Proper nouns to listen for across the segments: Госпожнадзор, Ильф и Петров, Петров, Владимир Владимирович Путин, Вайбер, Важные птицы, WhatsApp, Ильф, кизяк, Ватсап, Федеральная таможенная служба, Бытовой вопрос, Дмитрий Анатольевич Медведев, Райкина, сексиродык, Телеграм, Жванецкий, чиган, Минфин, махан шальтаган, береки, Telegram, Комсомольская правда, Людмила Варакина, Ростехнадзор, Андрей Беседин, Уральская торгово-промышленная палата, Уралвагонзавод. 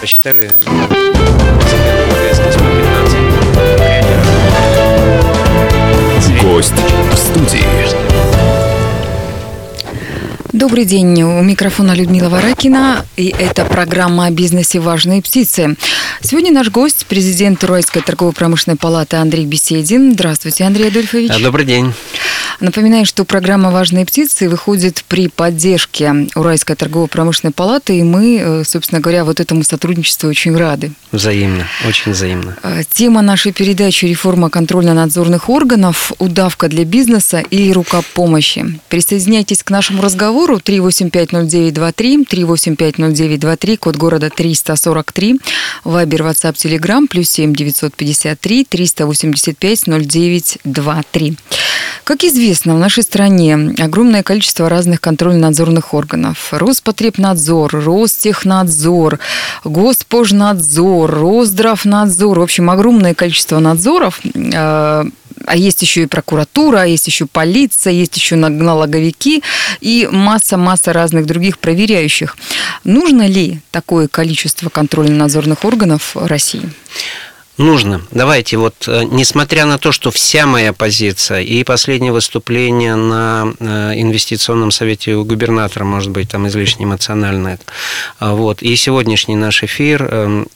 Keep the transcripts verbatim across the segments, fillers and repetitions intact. Посчитали... Гость в студии. Добрый день. У микрофона Людмила Варакина. И это программа о бизнесе «Важные птицы». Сегодня наш гость – президент Уральской торгово-промышленной палаты Андрей Беседин. Здравствуйте, Андрей Адольфович. Добрый день. Напоминаю, что программа «Важные птицы» выходит при поддержке Уральской торгово-промышленной палаты, и мы, собственно говоря, вот этому сотрудничеству очень рады. Взаимно, очень взаимно. Тема нашей передачи – реформа контрольно-надзорных органов, удавка для бизнеса и рука помощи. Присоединяйтесь к нашему разговору три восемь пять ноль девять два три, три восемь пять ноль девять два три, код города триста сорок три, вайбер, ватсап, телеграм, плюс семь девятьсот пятьдесят три триста восемьдесят пять ноль девять два три. Как известно, в нашей стране огромное количество разных контрольно-надзорных органов. Роспотребнадзор, Ростехнадзор, Госпожнадзор, Росздравнадзор. В общем, огромное количество надзоров. А есть еще и прокуратура, есть еще полиция, есть еще налоговики и масса-масса разных других проверяющих. Нужно ли такое количество контрольно-надзорных органов России? Нужно. Давайте вот, несмотря на то, что вся моя позиция и последнее выступление на инвестиционном совете у губернатора, может быть, там излишне эмоциональное, вот, и сегодняшний наш эфир,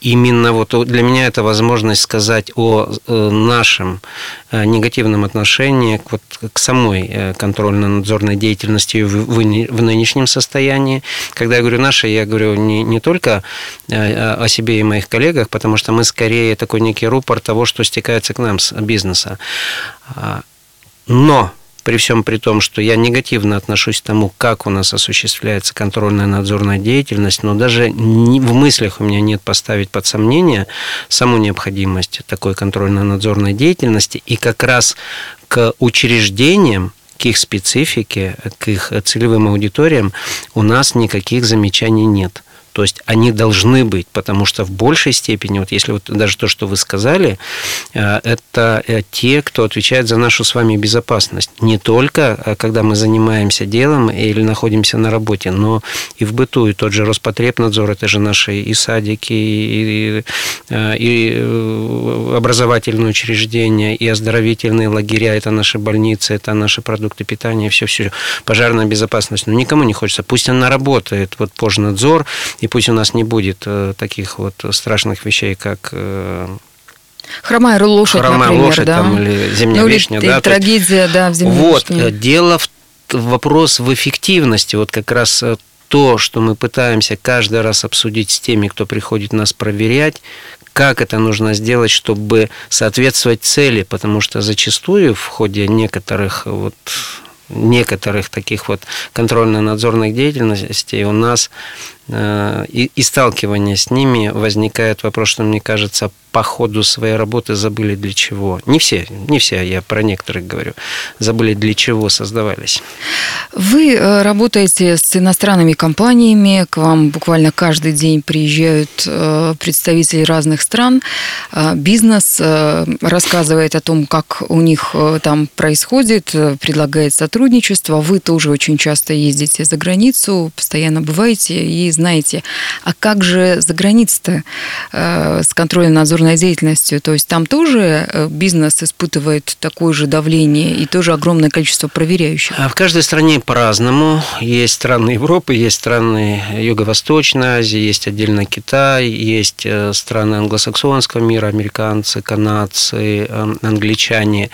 именно вот для меня это возможность сказать о нашем негативном отношении к, вот, к самой контрольно-надзорной деятельности в, в, в нынешнем состоянии. Когда я говорю «наши», я говорю не, не только о себе и моих коллегах, потому что мы скорее такой некий рупор того, что стекается к нам с бизнеса. Но... При всем при том, что я негативно отношусь к тому, как у нас осуществляется контрольная надзорная деятельность, но даже в мыслях у меня нет поставить под сомнение саму необходимость такой контрольно-надзорной деятельности, и как раз к учреждениям, к их специфике, к их целевым аудиториям у нас никаких замечаний нет. То есть они должны быть, потому что в большей степени, вот если вот даже то, что вы сказали, это те, кто отвечает за нашу с вами безопасность. Не только, когда мы занимаемся делом или находимся на работе, но и в быту. И тот же Роспотребнадзор, это же наши и садики, и, и образовательные учреждения, и оздоровительные лагеря, это наши больницы, это наши продукты питания, все-все. Пожарная безопасность. Но никому не хочется. Пусть она работает, вот пожнадзор, и пусть у нас не будет таких вот страшных вещей, как... Хромая лошадь, Хромая например, лошадь, да? там, или зимняя ну, вишня. Да, трагедия, тут... да, в зимней вот, вишне. Дело в... Вопрос в эффективности. Вот как раз то, что мы пытаемся каждый раз обсудить с теми, кто приходит нас проверять, как это нужно сделать, чтобы соответствовать цели. Потому что зачастую в ходе некоторых... вот некоторых таких вот контрольно-надзорных деятельностей у нас э, и, и сталкивание с ними возникает вопрос, что, мне кажется, по ходу своей работы забыли для чего. Не все, не все, я про некоторых говорю. Забыли для чего создавались. Вы работаете с иностранными компаниями, к вам буквально каждый день приезжают представители разных стран. Бизнес рассказывает о том, как у них там происходит, предлагает сотрудничество. Вы тоже очень часто ездите за границу, постоянно бываете и знаете. А как же за границей-то с контрольно-надзором деятельностью, то есть там тоже бизнес испытывает такое же давление и тоже огромное количество проверяющих? В каждой стране по-разному. Есть страны Европы, есть страны Юго-Восточной Азии, есть отдельно Китай, есть страны англосаксонского мира, американцы, канадцы, англичане.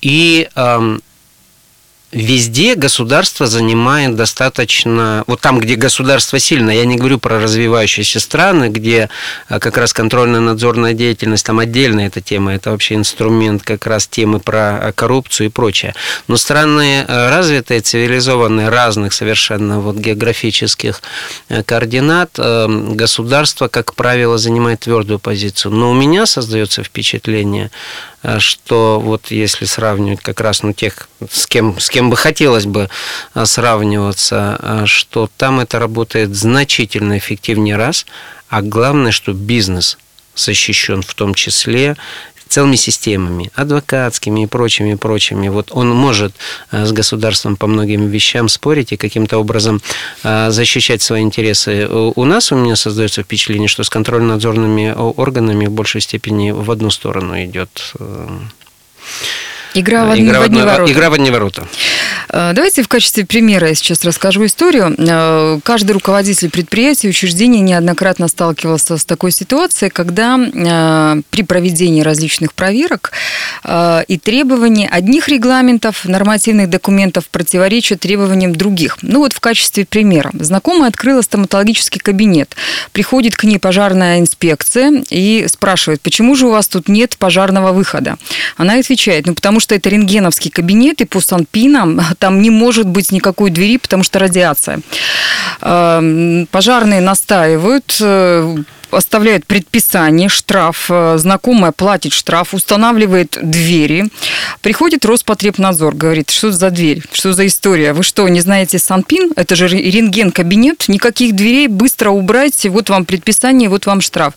И везде государство занимает достаточно... Вот там, где государство сильно, я не говорю про развивающиеся страны, где как раз контрольно-надзорная деятельность, там отдельная эта тема, это вообще инструмент как раз темы про коррупцию и прочее. Но страны развитые, цивилизованные, разных совершенно вот географических координат, государство, как правило, занимает твердую позицию. Но у меня создается впечатление, что вот если сравнивать как раз ну, тех, с кем, с кем бы хотелось бы сравниваться, что там это работает значительно эффективнее раз, а главное, что бизнес защищен в том числе целыми системами, адвокатскими и прочими, прочими. Вот он может с государством по многим вещам спорить и каким-то образом защищать свои интересы. У нас, у меня создается впечатление, что с контрольно-надзорными органами в большей степени в одну сторону идет... Игра в одни, игра в одни, в одни ворота. Игра в одни ворота. Давайте в качестве примера я сейчас расскажу историю. Каждый руководитель предприятия и учреждения неоднократно сталкивался с такой ситуацией, когда при проведении различных проверок и требований одних регламентов, нормативных документов противоречат требованиям других. Ну вот в качестве примера. Знакомая открыла стоматологический кабинет. Приходит к ней пожарная инспекция и спрашивает, почему же у вас тут нет пожарного выхода? Она отвечает, ну потому что что это рентгеновский кабинет, и по санпинам там не может быть никакой двери, потому что радиация. Пожарные настаивают, оставляют предписание, штраф, знакомая платит штраф, устанавливает двери. Приходит Роспотребнадзор, говорит, что за дверь, что за история, вы что, не знаете санпин? Это же рентген-кабинет, никаких дверей, быстро убрать, вот вам предписание, вот вам штраф.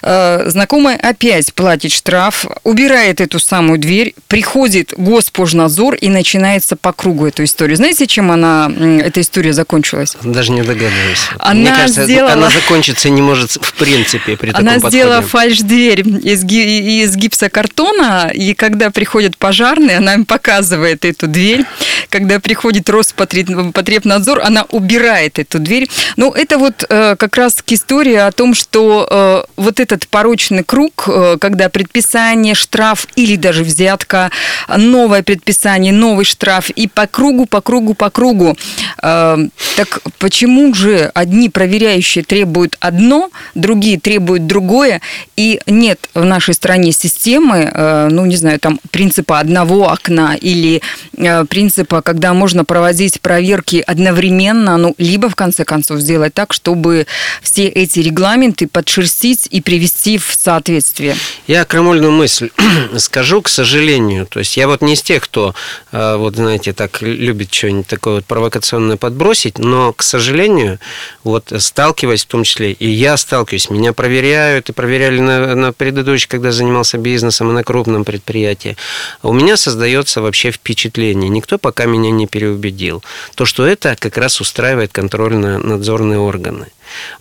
Знакомая опять платит штраф, убирает эту самую дверь, приходит Госпожнадзор и начинается по кругу эту историю. Знаете, чем она, эта история закончилась? Даже не догадываюсь. Она Мне кажется, сделала... она закончится и не может в принципе при таком подходе. Она сделала фальш-дверь из, ги... из гипсокартона, и когда приходят пожарные, она им показывает эту дверь. Когда приходит Роспотребнадзор, она убирает эту дверь. Но это вот э, как раз история о том, что э, вот этот порочный круг, э, когда предписание, штраф или даже взятка, новое предписание, новый штраф, и по кругу, по кругу, по кругу. Э, так почему же одни проверяющие требуют одно, другие требуют другое, и нет в нашей стране системы, э, ну, не знаю, там, принципа одного окна или э, принципа, когда можно проводить проверки одновременно, ну, либо, в конце концов, сделать так, чтобы все эти регламенты подшерстить и привести в соответствие. Я крамольную мысль скажу, к сожалению. То есть я вот не из тех, кто, вот знаете, так любит что-нибудь такое вот провокационное подбросить, но, к сожалению, вот сталкиваясь, в том числе, и я сталкиваюсь, меня проверяют, и проверяли на, на предыдущем, когда занимался бизнесом, и на крупном предприятии. У меня создается вообще впечатление. Никто пока меня не переубедил, то, что это как раз устраивает контрольно-надзорные органы.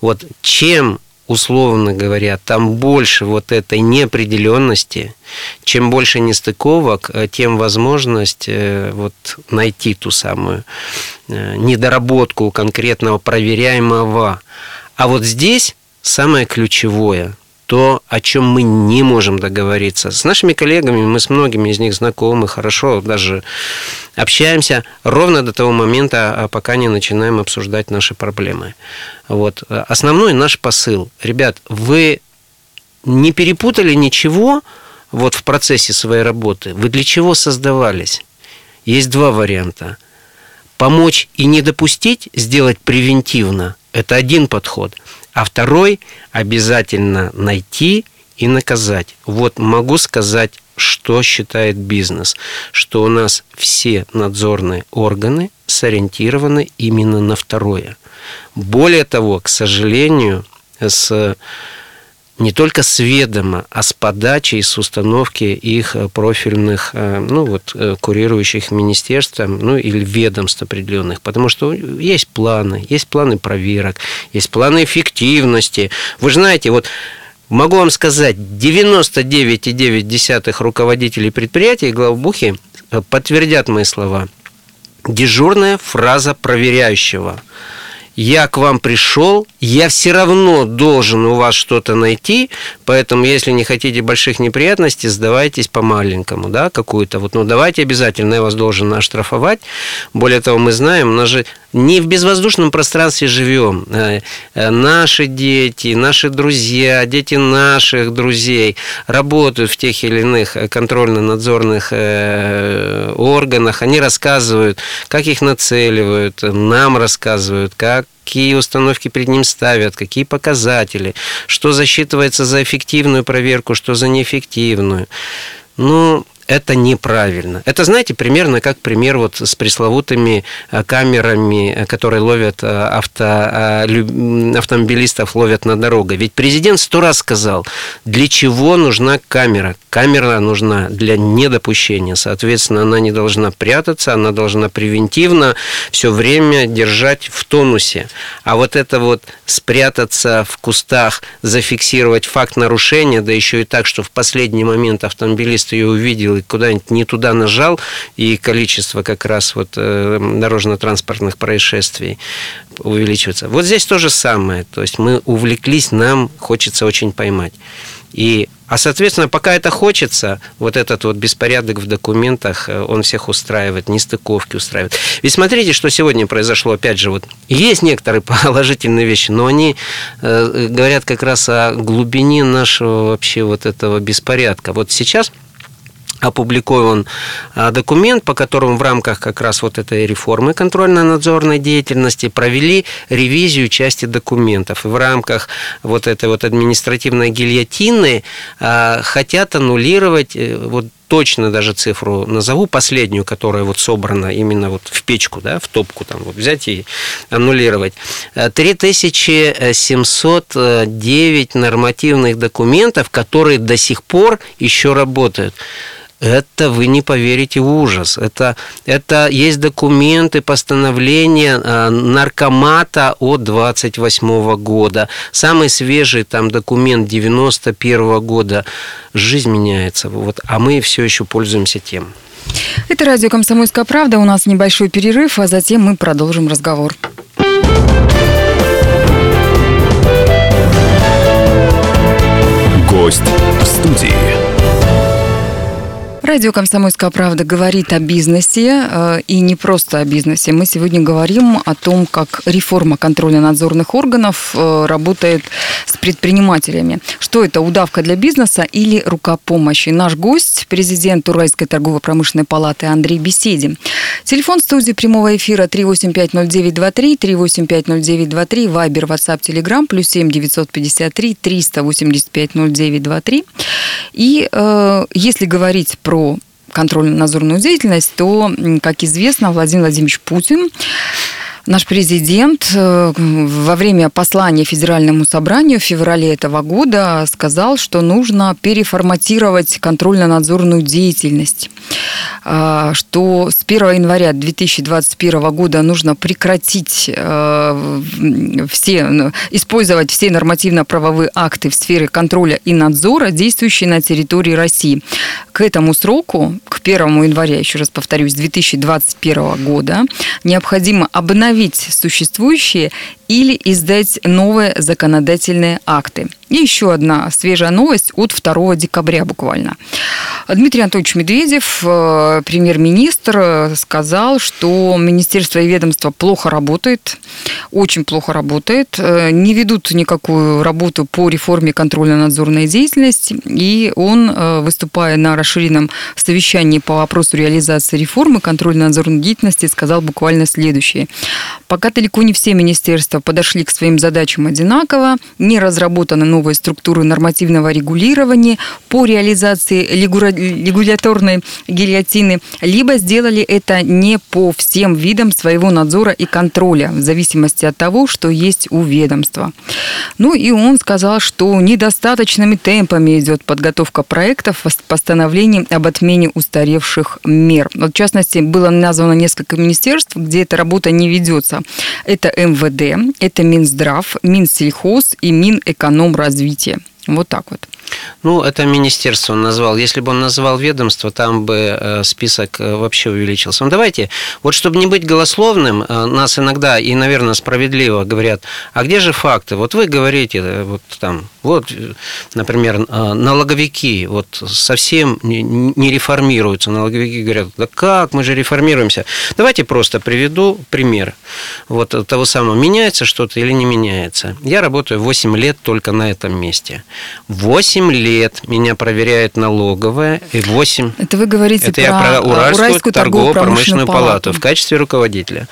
Вот чем, условно говоря, там больше вот этой неопределенности, чем больше нестыковок, тем возможность вот найти ту самую недоработку конкретного проверяемого. А вот здесь самое ключевое – то, о чем мы не можем договориться. С нашими коллегами, мы с многими из них знакомы, хорошо даже общаемся, ровно до того момента, пока не начинаем обсуждать наши проблемы. Вот. Основной наш посыл. Ребят, вы не перепутали ничего вот в процессе своей работы? Вы для чего создавались? Есть два варианта. Помочь и не допустить, сделать превентивно – это один подход. А второй – обязательно найти и наказать. Вот могу сказать, что считает бизнес, что у нас все надзорные органы сориентированы именно на второе. Более того, к сожалению, с, не только с ведома, а с подачей, с установки их профильных, ну вот, курирующих министерств, ну или ведомств определенных, потому что есть планы, есть планы проверок, есть планы эффективности. Вы знаете, вот могу вам сказать, девяносто девять целых девять десятых руководителей предприятий и главбухи подтвердят мои слова. Дежурная фраза проверяющего. Я к вам пришел, я все равно должен у вас что-то найти, поэтому, если не хотите больших неприятностей, сдавайтесь по-маленькому, да, какую-то. Вот, ну, давайте обязательно, я вас должен оштрафовать. Более того, мы знаем, у нас же не в безвоздушном пространстве живем. Наши дети, наши друзья, дети наших друзей работают в тех или иных контрольно-надзорных органах, они рассказывают, как их нацеливают, нам рассказывают, как какие установки перед ним ставят, какие показатели, что засчитывается за эффективную проверку, что за неэффективную. Ну, Это неправильно. Это, знаете, примерно как пример вот с пресловутыми камерами, которые ловят авто, автомобилистов, ловят на дороге. Ведь президент сто раз сказал, для чего нужна камера. Камера нужна для недопущения. Соответственно, она не должна прятаться, она должна превентивно все время держать в тонусе. А вот это вот спрятаться в кустах, зафиксировать факт нарушения, да еще и так, что в последний момент автомобилист ее увидел, куда-нибудь не туда нажал, и количество как раз вот дорожно-транспортных происшествий увеличивается. Вот здесь то же самое. То есть мы увлеклись, нам хочется очень поймать. И, а, соответственно, пока это хочется, вот этот вот беспорядок в документах, он всех устраивает, нестыковки устраивает. Ведь смотрите, что сегодня произошло. Опять же, вот есть некоторые положительные вещи, но они э, говорят как раз о глубине нашего вообще вот этого беспорядка. Вот сейчас опубликован документ, по которому в рамках как раз вот этой реформы контрольно-надзорной деятельности провели ревизию части документов. И в рамках вот этой вот административной гильотины а, хотят аннулировать вот точно даже цифру назову, последнюю, которая вот собрана именно вот в печку, да, в топку там вот взять и аннулировать. три тысячи семьсот девять нормативных документов, которые до сих пор еще работают. Это вы не поверите в ужас. Это, это есть документы, постановления наркомата от двадцать восьмого года. Самый свежий там документ девяносто первого года. Жизнь меняется. Вот, а мы все еще пользуемся тем. Это радио «Комсомольская правда». У нас небольшой перерыв, а затем мы продолжим разговор. Гость в студии. Радио «Комсомольская правда» говорит о бизнесе, и не просто о бизнесе. Мы сегодня говорим о том, как реформа контрольно-надзорных органов работает с предпринимателями. Что это, удавка для бизнеса или рука помощи? Наш гость, президент Уральской торгово-промышленной палаты Андрей Беседин. Телефон студии прямого эфира три восемь пять ноль девять два три, три восемь пять ноль девять два три, Вайбер, Ватсап, Телеграм, плюс семь девятьсот пятьдесят три триста восемьдесят пять ноль девять два три. И э, если говорить про контрольно-надзорную деятельность, то, как известно, Владимир Владимирович Путин, наш президент, во время послания Федеральному собранию в феврале этого года сказал, что нужно переформатировать контрольно-надзорную деятельность, что с первого января две тысячи двадцать первого года нужно прекратить все, использовать все нормативно-правовые акты в сфере контроля и надзора, действующие на территории России. К этому сроку, к первого января, еще раз повторюсь, две тысячи двадцать первого года, необходимо обновить существующие или издать новые законодательные акты. И еще одна свежая новость от второго декабря буквально. Дмитрий Анатольевич Медведев, премьер-министр, сказал, что министерство и ведомство плохо работает, очень плохо работает, не ведут никакую работу по реформе контрольно-надзорной деятельности, и он, выступая на расширенном совещании по вопросу реализации реформы контрольно-надзорной деятельности, сказал буквально следующее. Пока далеко не все министерства подошли к своим задачам одинаково, не разработаны новые структуры нормативного регулирования по реализации регуляторной регуляторной гильотины, либо сделали это не по всем видам своего надзора и контроля, в зависимости от того, что есть у ведомства. Ну и он сказал, что недостаточными темпами идет подготовка проектов постановлений об отмене устаревших мер. Вот, в частности, было названо несколько министерств, где эта работа не ведется. Это эм вэ дэ, это Минздрав, Минсельхоз и Минэкономразвитие. Вот так вот. Ну, это министерство он назвал. Если бы он назвал ведомство, там бы список вообще увеличился. Ну, давайте, вот чтобы не быть голословным, нас иногда, и, наверное, справедливо говорят, а где же факты? Вот вы говорите, вот там, вот, например, налоговики вот совсем не реформируются. Налоговики говорят, да как, мы же реформируемся. Давайте просто приведу пример. Вот того самого, меняется что-то или не меняется. Я работаю восемь лет только на этом месте. восемь лет. лет меня проверяет налоговая, и восемь... Это вы говорите это про, я про Уральскую, Уральскую торгово-промышленную палату в качестве руководителя.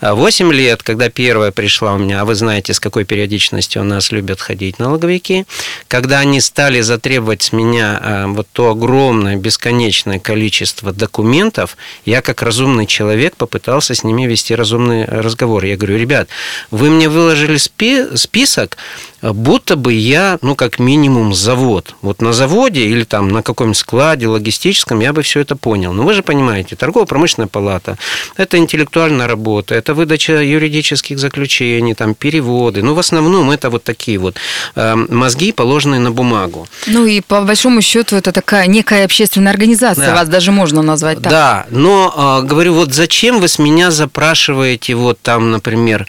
восемь лет, когда первая пришла у меня, а вы знаете, с какой периодичностью у нас любят ходить налоговики, когда они стали затребовать с меня вот то огромное, бесконечное количество документов, я как разумный человек попытался с ними вести разумный разговор. Я говорю, ребят, вы мне выложили спи- список, будто бы я, ну, как минимум, завод. Вот на заводе или там на каком-нибудь складе логистическом я бы все это понял. Но вы же понимаете, торгово-промышленная палата, это интеллектуальная работа, это выдача юридических заключений, там, переводы. Ну, в основном это вот такие вот мозги, положенные на бумагу. Ну, и по большому счету это такая некая общественная организация, да. Вас даже можно назвать так. Да, но, говорю, вот зачем вы с меня запрашиваете вот там, например,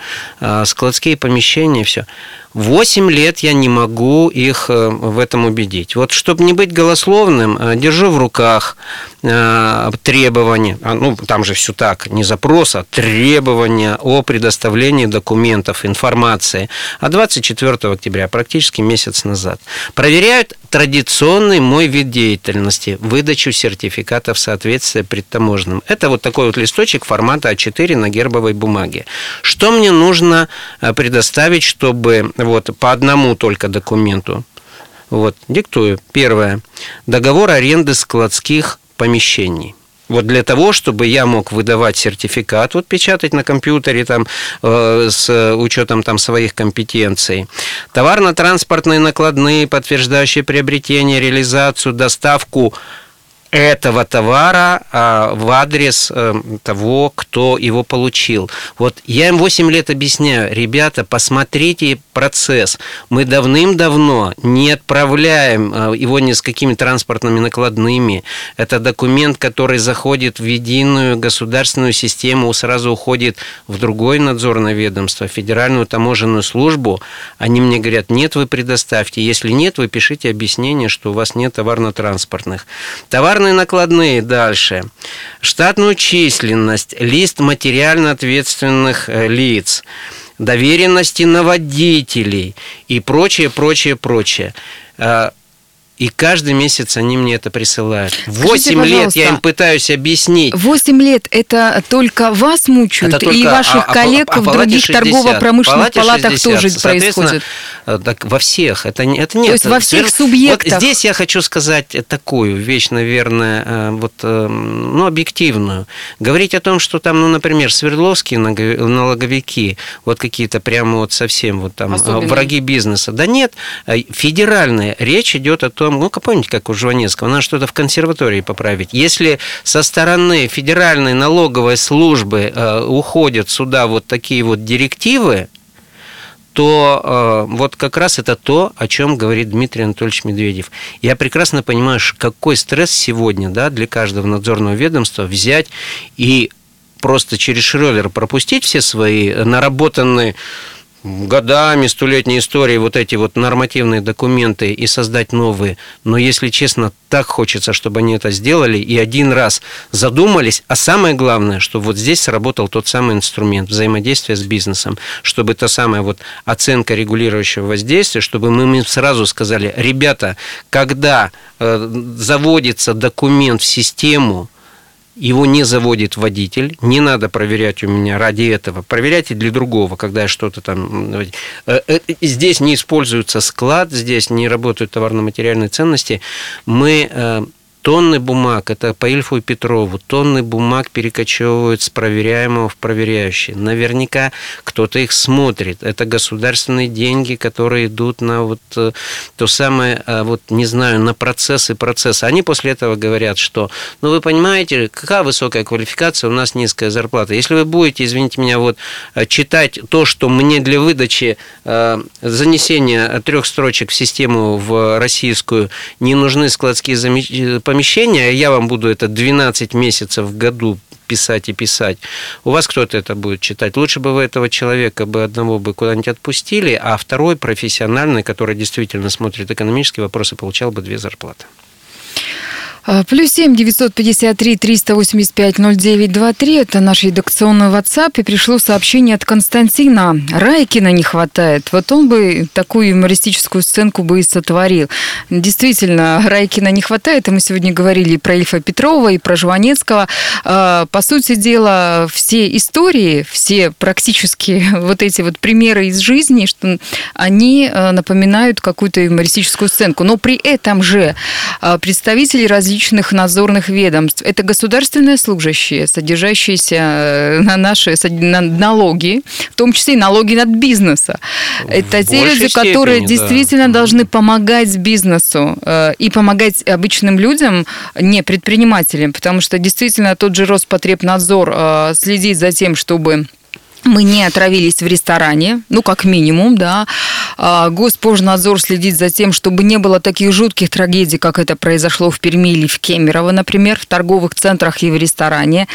складские помещения и все. Восемь лет я не могу их в этом убедить. Вот, чтобы не быть голословным, держу в руках требования, ну, там же все так, не запрос, а требования о предоставлении документов, информации. А двадцать четвёртого октября, практически месяц назад, проверяют традиционный мой вид деятельности, выдачу сертификатов соответствия предтаможенным. Это вот такой вот листочек формата а четыре на гербовой бумаге. Что мне нужно предоставить, чтобы... Вот, по одному только документу. Вот, диктую. Первое. Договор аренды складских помещений. Вот для того, чтобы я мог выдавать сертификат, вот печатать на компьютере там, э, с учетом там, своих компетенций. Товарно-транспортные накладные, подтверждающие приобретение, реализацию, доставку этого товара а, в адрес а, того, кто его получил. Вот я им восемь лет объясняю, ребята, посмотрите процесс. Мы давным-давно не отправляем а, его ни с какими транспортными накладными. Это документ, который заходит в единую государственную систему, сразу уходит в другое надзорное ведомство, Федеральную таможенную службу. Они мне говорят, нет, вы предоставьте. Если нет, вы пишите объяснение, что у вас нет товарно-транспортных. Товарно накладные дальше. Штатную численность, лист материально ответственных лиц, доверенности на водителей и прочее, прочее, прочее. И каждый месяц они мне это присылают. Восемь лет я им пытаюсь объяснить. Восемь лет это только вас мучают, только и ваших о, коллег о, о, о в других торгово-промышленных палатах шестьдесят тоже происходит. Так во всех. Это, это нет. То есть во всех субъектах. Вот здесь я хочу сказать такую вещь, наверное, вот, ну, объективную. Говорить о том, что там, ну, например, свердловские налоговики, вот какие-то прямо вот совсем вот там особенно враги бизнеса. Да нет, федеральная речь идет о том, ну, помните, как у Жванецкого, надо что-то в консерватории поправить. Если со стороны Федеральной налоговой службы э, уходят сюда вот такие вот директивы, то э, вот как раз это то, о чем говорит Дмитрий Анатольевич Медведев. Я прекрасно понимаю, какой стресс сегодня, да, для каждого надзорного ведомства взять и просто через шрёдер пропустить все свои наработанные годами, столетней истории вот эти вот нормативные документы и создать новые. Но, если честно, так хочется, чтобы они это сделали и один раз задумались. А самое главное, что вот здесь сработал тот самый инструмент взаимодействия с бизнесом, чтобы та самая вот оценка регулирующего воздействия, чтобы мы им сразу сказали, ребята, когда заводится документ в систему, его не заводит водитель, не надо проверять у меня ради этого. Проверяйте для другого, когда я что-то там... Здесь не используется склад, здесь не работают товарно-материальные ценности. Мы... Тонны бумаг, это по Ильфу и Петрову, тонны бумаг перекочевывают с проверяемого в проверяющий. Наверняка кто-то их смотрит. Это государственные деньги, которые идут на вот то самое, вот не знаю, на процессы процесса. Они после этого говорят, что, ну вы понимаете, какая высокая квалификация, у нас низкая зарплата. Если вы будете, извините меня, вот читать то, что мне для выдачи занесения трех строчек в систему в российскую не нужны складские помещения, помещение, я вам буду это двенадцать месяцев в году писать и писать, у вас кто-то это будет читать. Лучше бы вы этого человека бы одного бы куда-нибудь отпустили, а второй, профессиональный, который действительно смотрит экономические вопросы, получал бы две зарплаты. Плюс семь девятьсот пятьдесят три триста восемьдесят пять ноль девять два три. Это наш редакционный WhatsApp. И пришло сообщение от Константина. Райкина не хватает. Вот он бы такую юмористическую сценку бы и сотворил. Действительно, Райкина не хватает. И мы сегодня говорили и про Ильфа Петрова, и про Жванецкого. По сути дела, все истории, все практически вот эти вот примеры из жизни, что они напоминают какую-то юмористическую сценку. Но при этом же представители различных надзорных ведомств. Это государственные служащие, содержащиеся на наши на налоги, в том числе и налоги от бизнеса. Это в те люди, степени, которые да. действительно должны помогать бизнесу и помогать обычным людям, не предпринимателям, потому что действительно тот же Роспотребнадзор следит за тем, чтобы мы не отравились в ресторане, ну, как минимум, да. Госпожнадзор следит за тем, чтобы не было таких жутких трагедий, как это произошло в Перми или в Кемерово, например, в торговых центрах и в ресторане.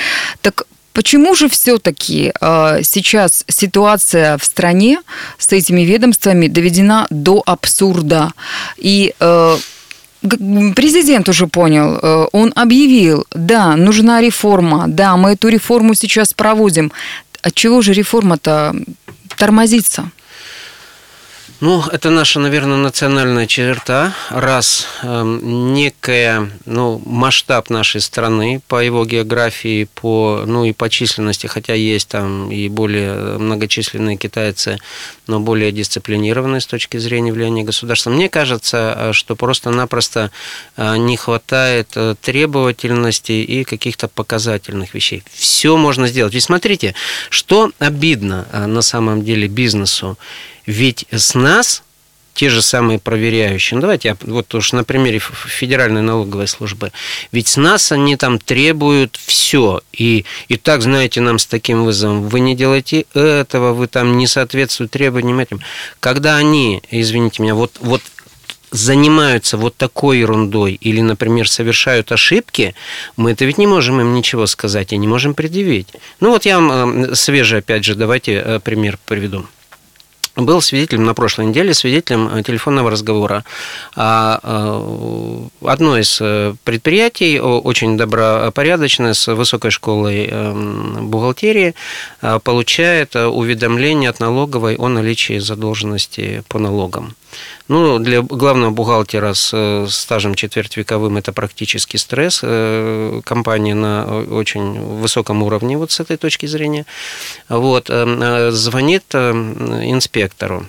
Так почему же все-таки сейчас ситуация в стране с этими ведомствами доведена до абсурда? И президент уже понял, он объявил, да, нужна реформа, да, мы эту реформу сейчас проводим. Отчего же реформа-то тормозится? Ну, это наша, наверное, национальная черта. Раз э, некая, ну, масштаб нашей страны по его географии, по, ну, и по численности, хотя есть там и более многочисленные китайцы, но более дисциплинированные с точки зрения влияния государства. Мне кажется, что просто-напросто не хватает требовательности и каких-то показательных вещей. Все можно сделать. Ведь смотрите, что обидно на самом деле бизнесу. Ведь с нас те же самые проверяющие, ну, давайте я вот уж на примере Федеральной налоговой службы, ведь с нас они там требуют все. И, и так, знаете, нам с таким вызовом, вы не делаете этого, вы там не соответствуете требованиям этим. Когда они, извините меня, вот, вот занимаются вот такой ерундой или, например, совершают ошибки, мы это ведь не можем им ничего сказать и не можем предъявить. Ну вот я вам свежий, опять же, давайте пример приведу. Был свидетелем на прошлой неделе, свидетелем телефонного разговора. Одно из предприятий, очень добропорядочное, с высокой школой бухгалтерии, получает уведомление от налоговой о наличии задолженности по налогам. Ну, для главного бухгалтера с стажем четвертьвековым это практически стресс. Компания на очень высоком уровне вот с этой точки зрения. Вот, звонит инспектору.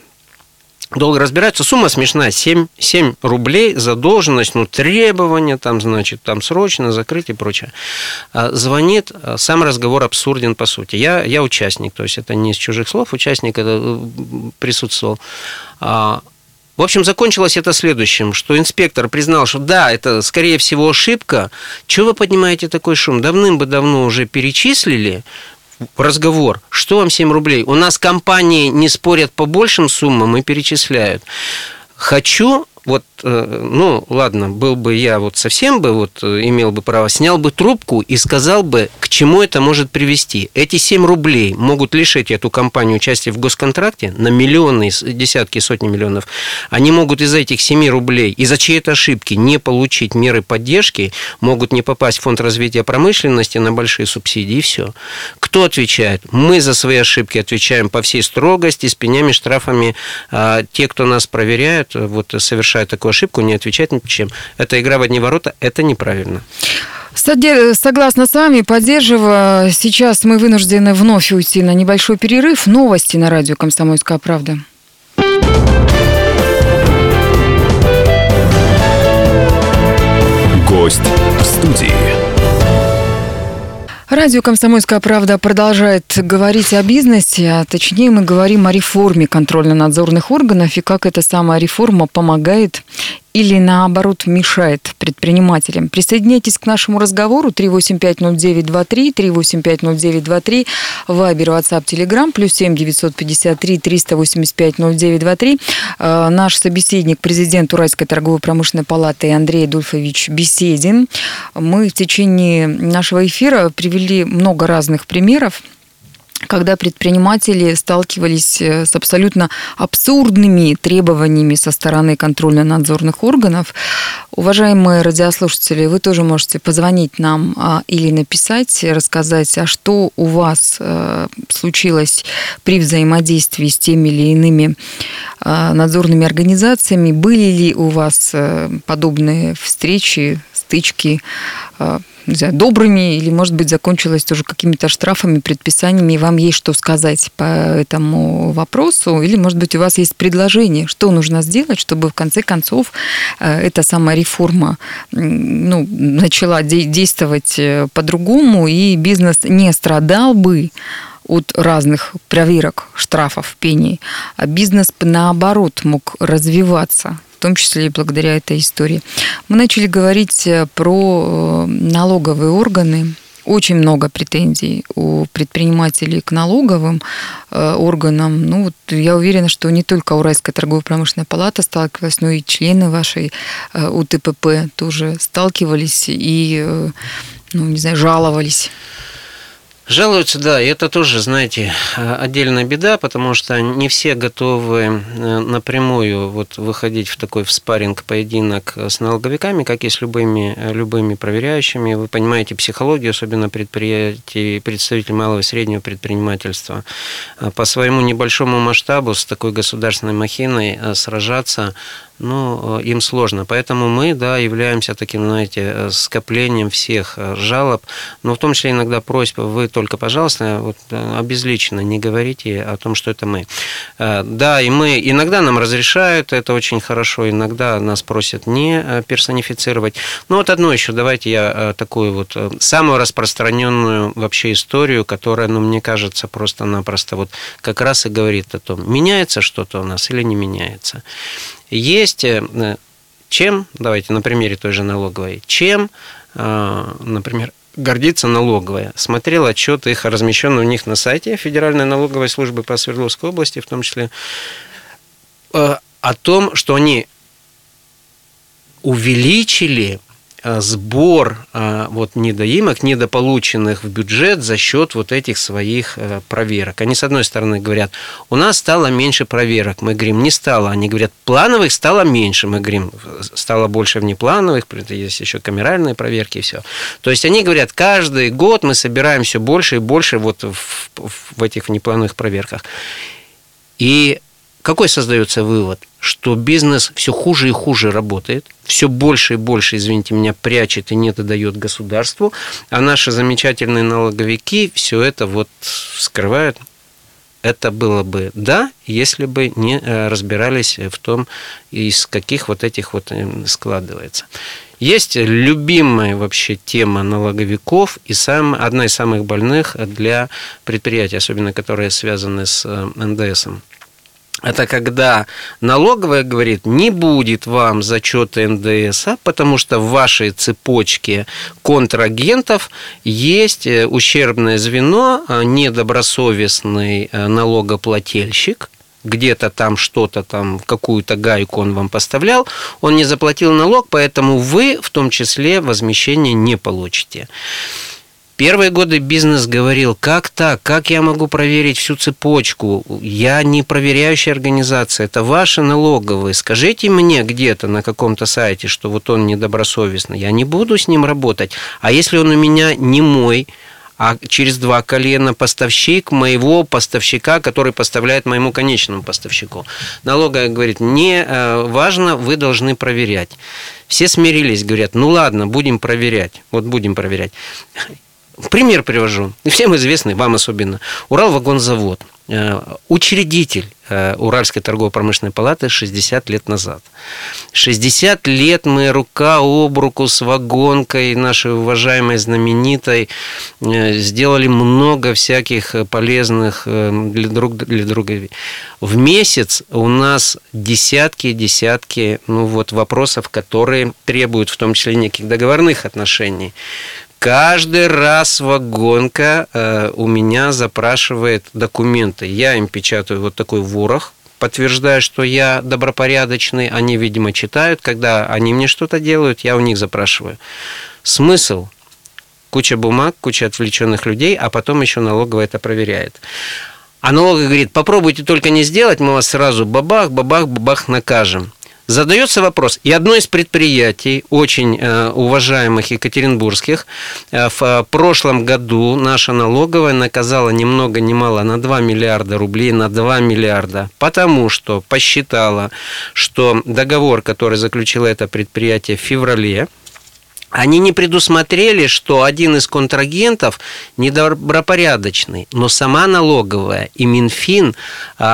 Долго разбираются, сумма смешная, семь, семь рублей, задолженность, ну, требования, там, значит, там срочно, закрыть и прочее. Звонит, сам разговор абсурден по сути. Я, я участник, то есть это не из чужих слов, участник это присутствовал. В общем, закончилось это следующим, что инспектор признал, что да, это, скорее всего, ошибка. Чего вы поднимаете такой шум? Давным бы давно уже перечислили разговор. Что вам семь рублей? У нас компании не спорят по большим суммам и перечисляют. Хочу... Вот, ну, ладно, был бы я вот совсем бы, вот, имел бы право, снял бы трубку и сказал бы, к чему это может привести. Эти семь рублей могут лишить эту компанию участия в госконтракте на миллионы, десятки, сотни миллионов. Они могут из этих семи рублей, из-за чьей-то ошибки, не получить меры поддержки, могут не попасть в фонд развития промышленности на большие субсидии, и все. Кто отвечает? Мы за свои ошибки отвечаем по всей строгости, с пенями, штрафами. Те, кто нас проверяют, вот, совершенно такую ошибку, не отвечать ничем. Это игра в одни ворота, это неправильно. Согласна с вами, поддерживаю. Сейчас мы вынуждены вновь уйти на небольшой перерыв. Новости на радио «Комсомольская правда». Гость в студии. Радио «Комсомольская правда» продолжает говорить о бизнесе, а точнее мы говорим о реформе контрольно-надзорных органов и как эта самая реформа помогает или, наоборот, мешает предпринимателям. Присоединяйтесь к нашему разговору три восемь пять ноль девять два три, три восемь пять ноль девять два три, Вайбер, WhatsApp, Telegram, плюс семь девятьсот пятьдесят три триста восемьдесят пять ноль девять два три. Наш собеседник, президент Уральской торгово-промышленной палаты Андрей Дульфович Беседин. Мы в течение нашего эфира привели много разных примеров когда предприниматели сталкивались с абсолютно абсурдными требованиями со стороны контрольно-надзорных органов. Уважаемые радиослушатели, вы тоже можете позвонить нам или написать, рассказать, а что у вас случилось при взаимодействии с теми или иными надзорными организациями, были ли у вас подобные встречи, стычки, не знаю, добрыми, или, может быть, закончилось тоже какими-то штрафами, предписаниями, и вам есть что сказать по этому вопросу, или, может быть, у вас есть предложение, что нужно сделать, чтобы, в конце концов, эта самая реформа, ну, начала действовать по-другому, и бизнес не страдал бы от разных проверок, штрафов, пений, а бизнес, наоборот, мог развиваться, в том числе и благодаря этой истории. Мы начали говорить про налоговые органы. Очень много претензий у предпринимателей к налоговым органам. Ну, вот я уверена, что не только Уральская торгово-промышленная палата сталкивалась, но и члены вашей УТПП тоже сталкивались и, ну, не знаю, жаловались. Жалуются, да, и это тоже, знаете, отдельная беда, потому что не все готовы напрямую вот выходить в такой спарринг, поединок с налоговиками, как и с любыми, любыми проверяющими. Вы понимаете психологию, особенно предприятий, представителей малого и среднего предпринимательства. По своему небольшому масштабу с такой государственной махиной сражаться, ну, им сложно. Поэтому мы, да, являемся таким, знаете, скоплением всех жалоб, но в том числе иногда просьба: вы только, пожалуйста, вот, обезлично не говорите о том, что это мы. Да, и мы, иногда нам разрешают, это очень хорошо, иногда нас просят не персонифицировать. Ну, вот одну еще, давайте я такую вот, самую распространенную вообще историю, которая, ну, мне кажется, просто-напросто вот как раз и говорит о том, меняется что-то у нас или не меняется. Есть чем, давайте на примере той же налоговой, чем, например, гордится налоговая. Смотрел отчеты, их размещены у них на сайте Федеральной налоговой службы по Свердловской области, в том числе, о том, что они увеличили сбор вот недоимок, недополученных в бюджет за счет вот этих своих проверок. Они, с одной стороны, говорят, у нас стало меньше проверок. Мы говорим, не стало. Они говорят, плановых стало меньше. Мы говорим, стало больше внеплановых, есть еще камеральные проверки и все. То есть они говорят, каждый год мы собираем все больше и больше вот в, в этих внеплановых проверках. И какой создается вывод? Что бизнес все хуже и хуже работает, все больше и больше, извините меня, прячет и не отдает государству, а наши замечательные налоговики все это вот вскрывают. Это было бы да, если бы не разбирались в том, из каких вот этих вот складывается. Есть любимая вообще тема налоговиков и сам, одна из самых больных для предприятий, особенно которые связаны с эн дэ эсом. Это когда налоговая говорит, не будет вам зачета эн дэ эса, потому что в вашей цепочке контрагентов есть ущербное звено, недобросовестный налогоплательщик. Где-то там что-то там, какую-то гайку он вам поставлял, он не заплатил налог, поэтому вы в том числе возмещение не получите. Первые годы бизнес говорил, как так, как я могу проверить всю цепочку, я не проверяющая организация, это ваши налоговые, скажите мне где-то на каком-то сайте, что вот он недобросовестный, я не буду с ним работать, а если он у меня не мой, а через два колена поставщик моего поставщика, который поставляет моему конечному поставщику. Налоговая говорит, не важно, вы должны проверять. Все смирились, говорят, ну ладно, будем проверять, вот будем проверять. Пример привожу, всем известный, вам особенно. Уралвагонзавод, учредитель Уральской торгово-промышленной палаты шестьдесят лет назад. шестьдесят лет мы рука об руку с вагонкой нашей уважаемой, знаменитой сделали много всяких полезных для друг для друга. В месяц у нас десятки и десятки ну вот, вопросов, которые требуют в том числе неких договорных отношений. Каждый раз вагонка э, у меня запрашивает документы. Я им печатаю вот такой ворох, подтверждаю, что я добропорядочный. Они, видимо, читают. Когда они мне что-то делают, я у них запрашиваю. Смысл? куча бумаг, куча отвлеченных людей, а потом еще налоговая это проверяет. А налоговая говорит, попробуйте только не сделать, мы вас сразу бабах, бабах, бабах накажем. Задается вопрос, и одно из предприятий, очень э, уважаемых екатеринбургских, э, в э, прошлом году наша налоговая наказала ни много ни мало на два миллиарда рублей, на два миллиарда, потому что посчитала, что договор, который заключило это предприятие в феврале, они не предусмотрели, что один из контрагентов недобропорядочный, но сама налоговая и Минфин... Э,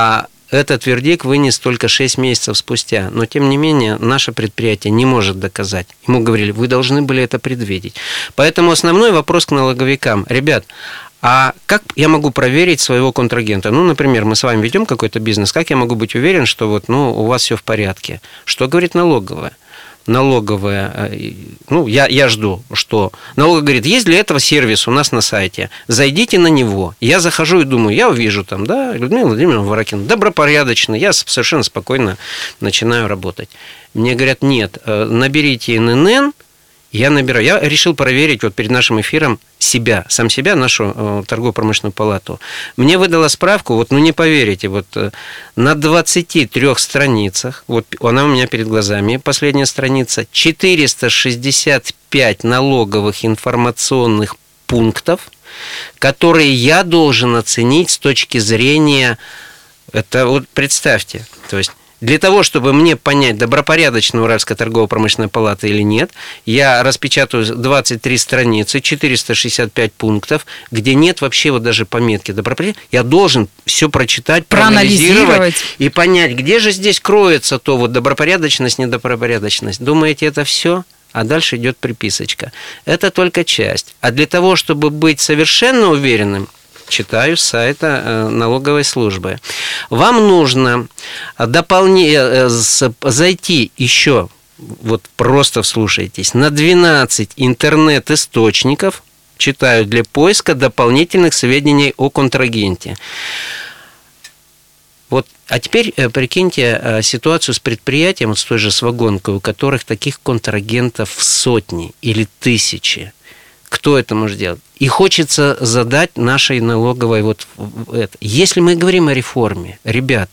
Этот вердикт вынес только шесть месяцев спустя. Но, тем не менее, наше предприятие не может доказать. Ему говорили, вы должны были это предвидеть. Поэтому основной вопрос к налоговикам. Ребят, а как я могу проверить своего контрагента? Ну, например, мы с вами ведем какой-то бизнес. Как я могу быть уверен, что вот, ну, у вас все в порядке? Что говорит налоговая? Налоговая, ну, я, я жду, что... Налоговая говорит, есть для этого сервис у нас на сайте, зайдите на него. Я захожу и думаю, я увижу там, да, Людмила Владимировна Варакина, добропорядочный, я совершенно спокойно начинаю работать. Мне говорят, нет, наберите эн эн эн, я набираю. Я решил проверить вот перед нашим эфиром себя, сам себя, нашу торгово-промышленную палату. Мне выдала справку, вот, ну не поверите, вот на двадцати трёх страницах, вот она у меня перед глазами, последняя страница, четыреста шестьдесят пять налоговых информационных пунктов, которые я должен оценить с точки зрения, это вот представьте, то есть... Для того, чтобы мне понять, добропорядочна Уральская торгово-промышленная палата или нет, я распечатаю двадцать три страницы, четыреста шестьдесят пять пунктов, где нет вообще вот даже пометки добропорядочной. Я должен все прочитать, проанализировать, проанализировать и понять, где же здесь кроется то вот добропорядочность, недобропорядочность. Думаете, это все? А дальше идет приписочка. Это только часть. А для того, чтобы быть совершенно уверенным, читаю с сайта налоговой службы. Вам нужно дополнение, зайти еще, вот просто вслушайтесь, на двенадцать интернет-источников, читаю, для поиска дополнительных сведений о контрагенте. Вот, а теперь прикиньте ситуацию с предприятием, вот с той же с вагонкой, у которых таких контрагентов сотни или тысячи. Кто это может делать? И хочется задать нашей налоговой вот это. Если мы говорим о реформе, ребят,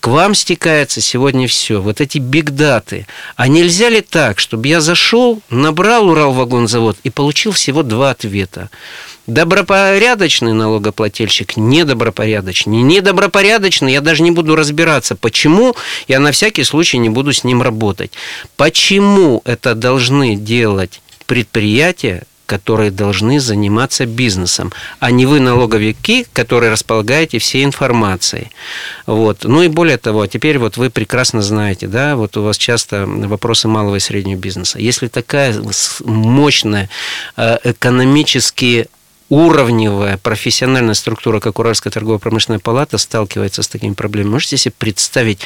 к вам стекается сегодня все, вот эти бигдаты. А нельзя ли так, чтобы я зашел, набрал Уралвагонзавод и получил всего два ответа? Добропорядочный налогоплательщик, недобропорядочный. Недобропорядочный, я даже не буду разбираться, почему, я на всякий случай не буду с ним работать. Почему это должны делать предприятия, которые должны заниматься бизнесом, а не вы, налоговики, которые располагаете всей информацией. Вот. Ну и более того, теперь вот вы прекрасно знаете, да, вот у вас часто вопросы малого и среднего бизнеса. Если такая мощная экономически уровневая профессиональная структура, как Уральская торгово-промышленная палата, сталкивается с такими проблемами, можете себе представить,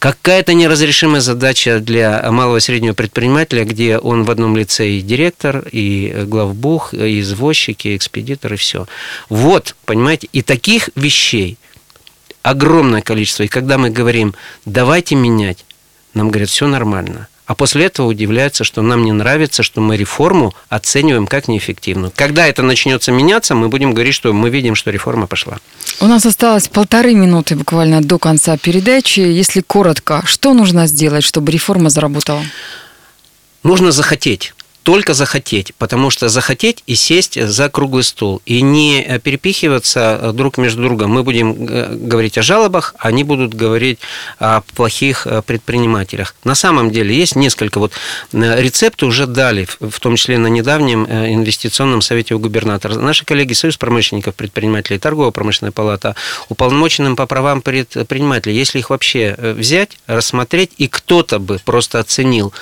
какая-то неразрешимая задача для малого и среднего предпринимателя, где он в одном лице и директор, и главбух, и извозчик, и экспедитор, и все. Вот, понимаете, и таких вещей огромное количество. И когда мы говорим, давайте менять, нам говорят, все нормально. А после этого удивляются, что нам не нравится, что мы реформу оцениваем как неэффективную. Когда это начнется меняться, мы будем говорить, что мы видим, что реформа пошла. У нас осталось полторы минуты буквально до конца передачи. Если коротко, что нужно сделать, чтобы реформа заработала? Нужно захотеть. Только захотеть, потому что захотеть и сесть за круглый стол, и не перепихиваться друг между другом. Мы будем говорить о жалобах, они будут говорить о плохих предпринимателях. На самом деле есть несколько вот рецептов, уже дали, в том числе на недавнем инвестиционном совете у губернатора. Наши коллеги Союз промышленников, предпринимателей, торгово-промышленная палата, уполномоченным по правам предпринимателей, если их вообще взять, рассмотреть, и кто-то бы просто оценил,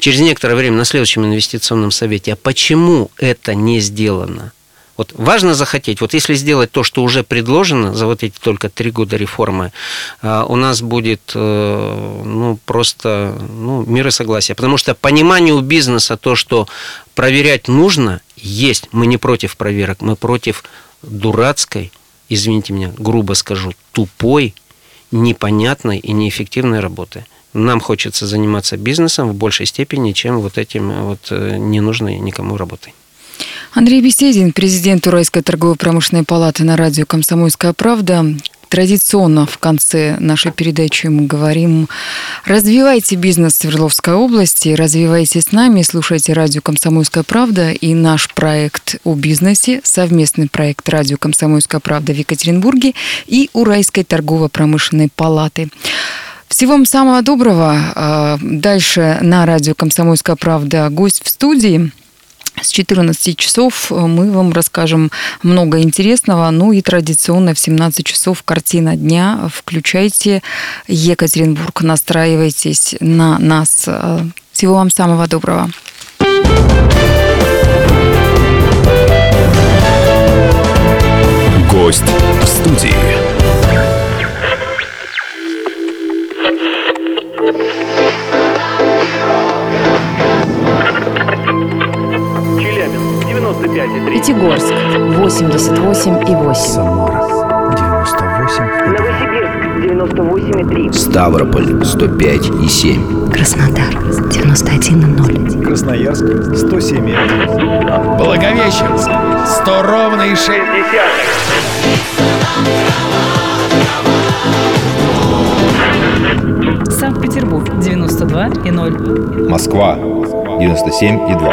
через некоторое время на следующем инвестиционном совете, а почему это не сделано? Вот важно захотеть. Вот если сделать то, что уже предложено за вот эти только три года реформы, у нас будет ну, просто ну, мир и согласие. Потому что понимание у бизнеса то, что проверять нужно, есть. Мы не против проверок, мы против дурацкой, извините меня, грубо скажу, тупой, непонятной и неэффективной работы. Нам хочется заниматься бизнесом в большей степени, чем вот этим вот ненужной никому работой. Андрей Беседин, президент Уральской торгово-промышленной палаты, на радио «Комсомольская правда». Традиционно в конце нашей передачи мы говорим: развивайте бизнес в Свердловской области, развивайтесь с нами, слушайте радио «Комсомольская правда» и наш проект о бизнесе, совместный проект радио «Комсомольская правда» в Екатеринбурге и Уральской торгово-промышленной палаты. Всего вам самого доброго. Дальше на радио «Комсомольская правда» гость в студии. С четырнадцати часов мы вам расскажем много интересного. Ну и традиционно в семнадцать часов картина дня. Включайте Екатеринбург, настраивайтесь на нас. Всего вам самого доброго. Гость в студии. Пятигорск восемьдесят восемь и восемь. Самара девяносто восемь и два. Новосибирск девяносто восемь и три. Ставрополь сто пять и семь. Краснодар девяносто один и ноль. Красноярск сто семь и один. Благовещенск сто ровно и шесть десятых. Санкт-Петербург девяносто два и ноль. Москва девяносто семь и два.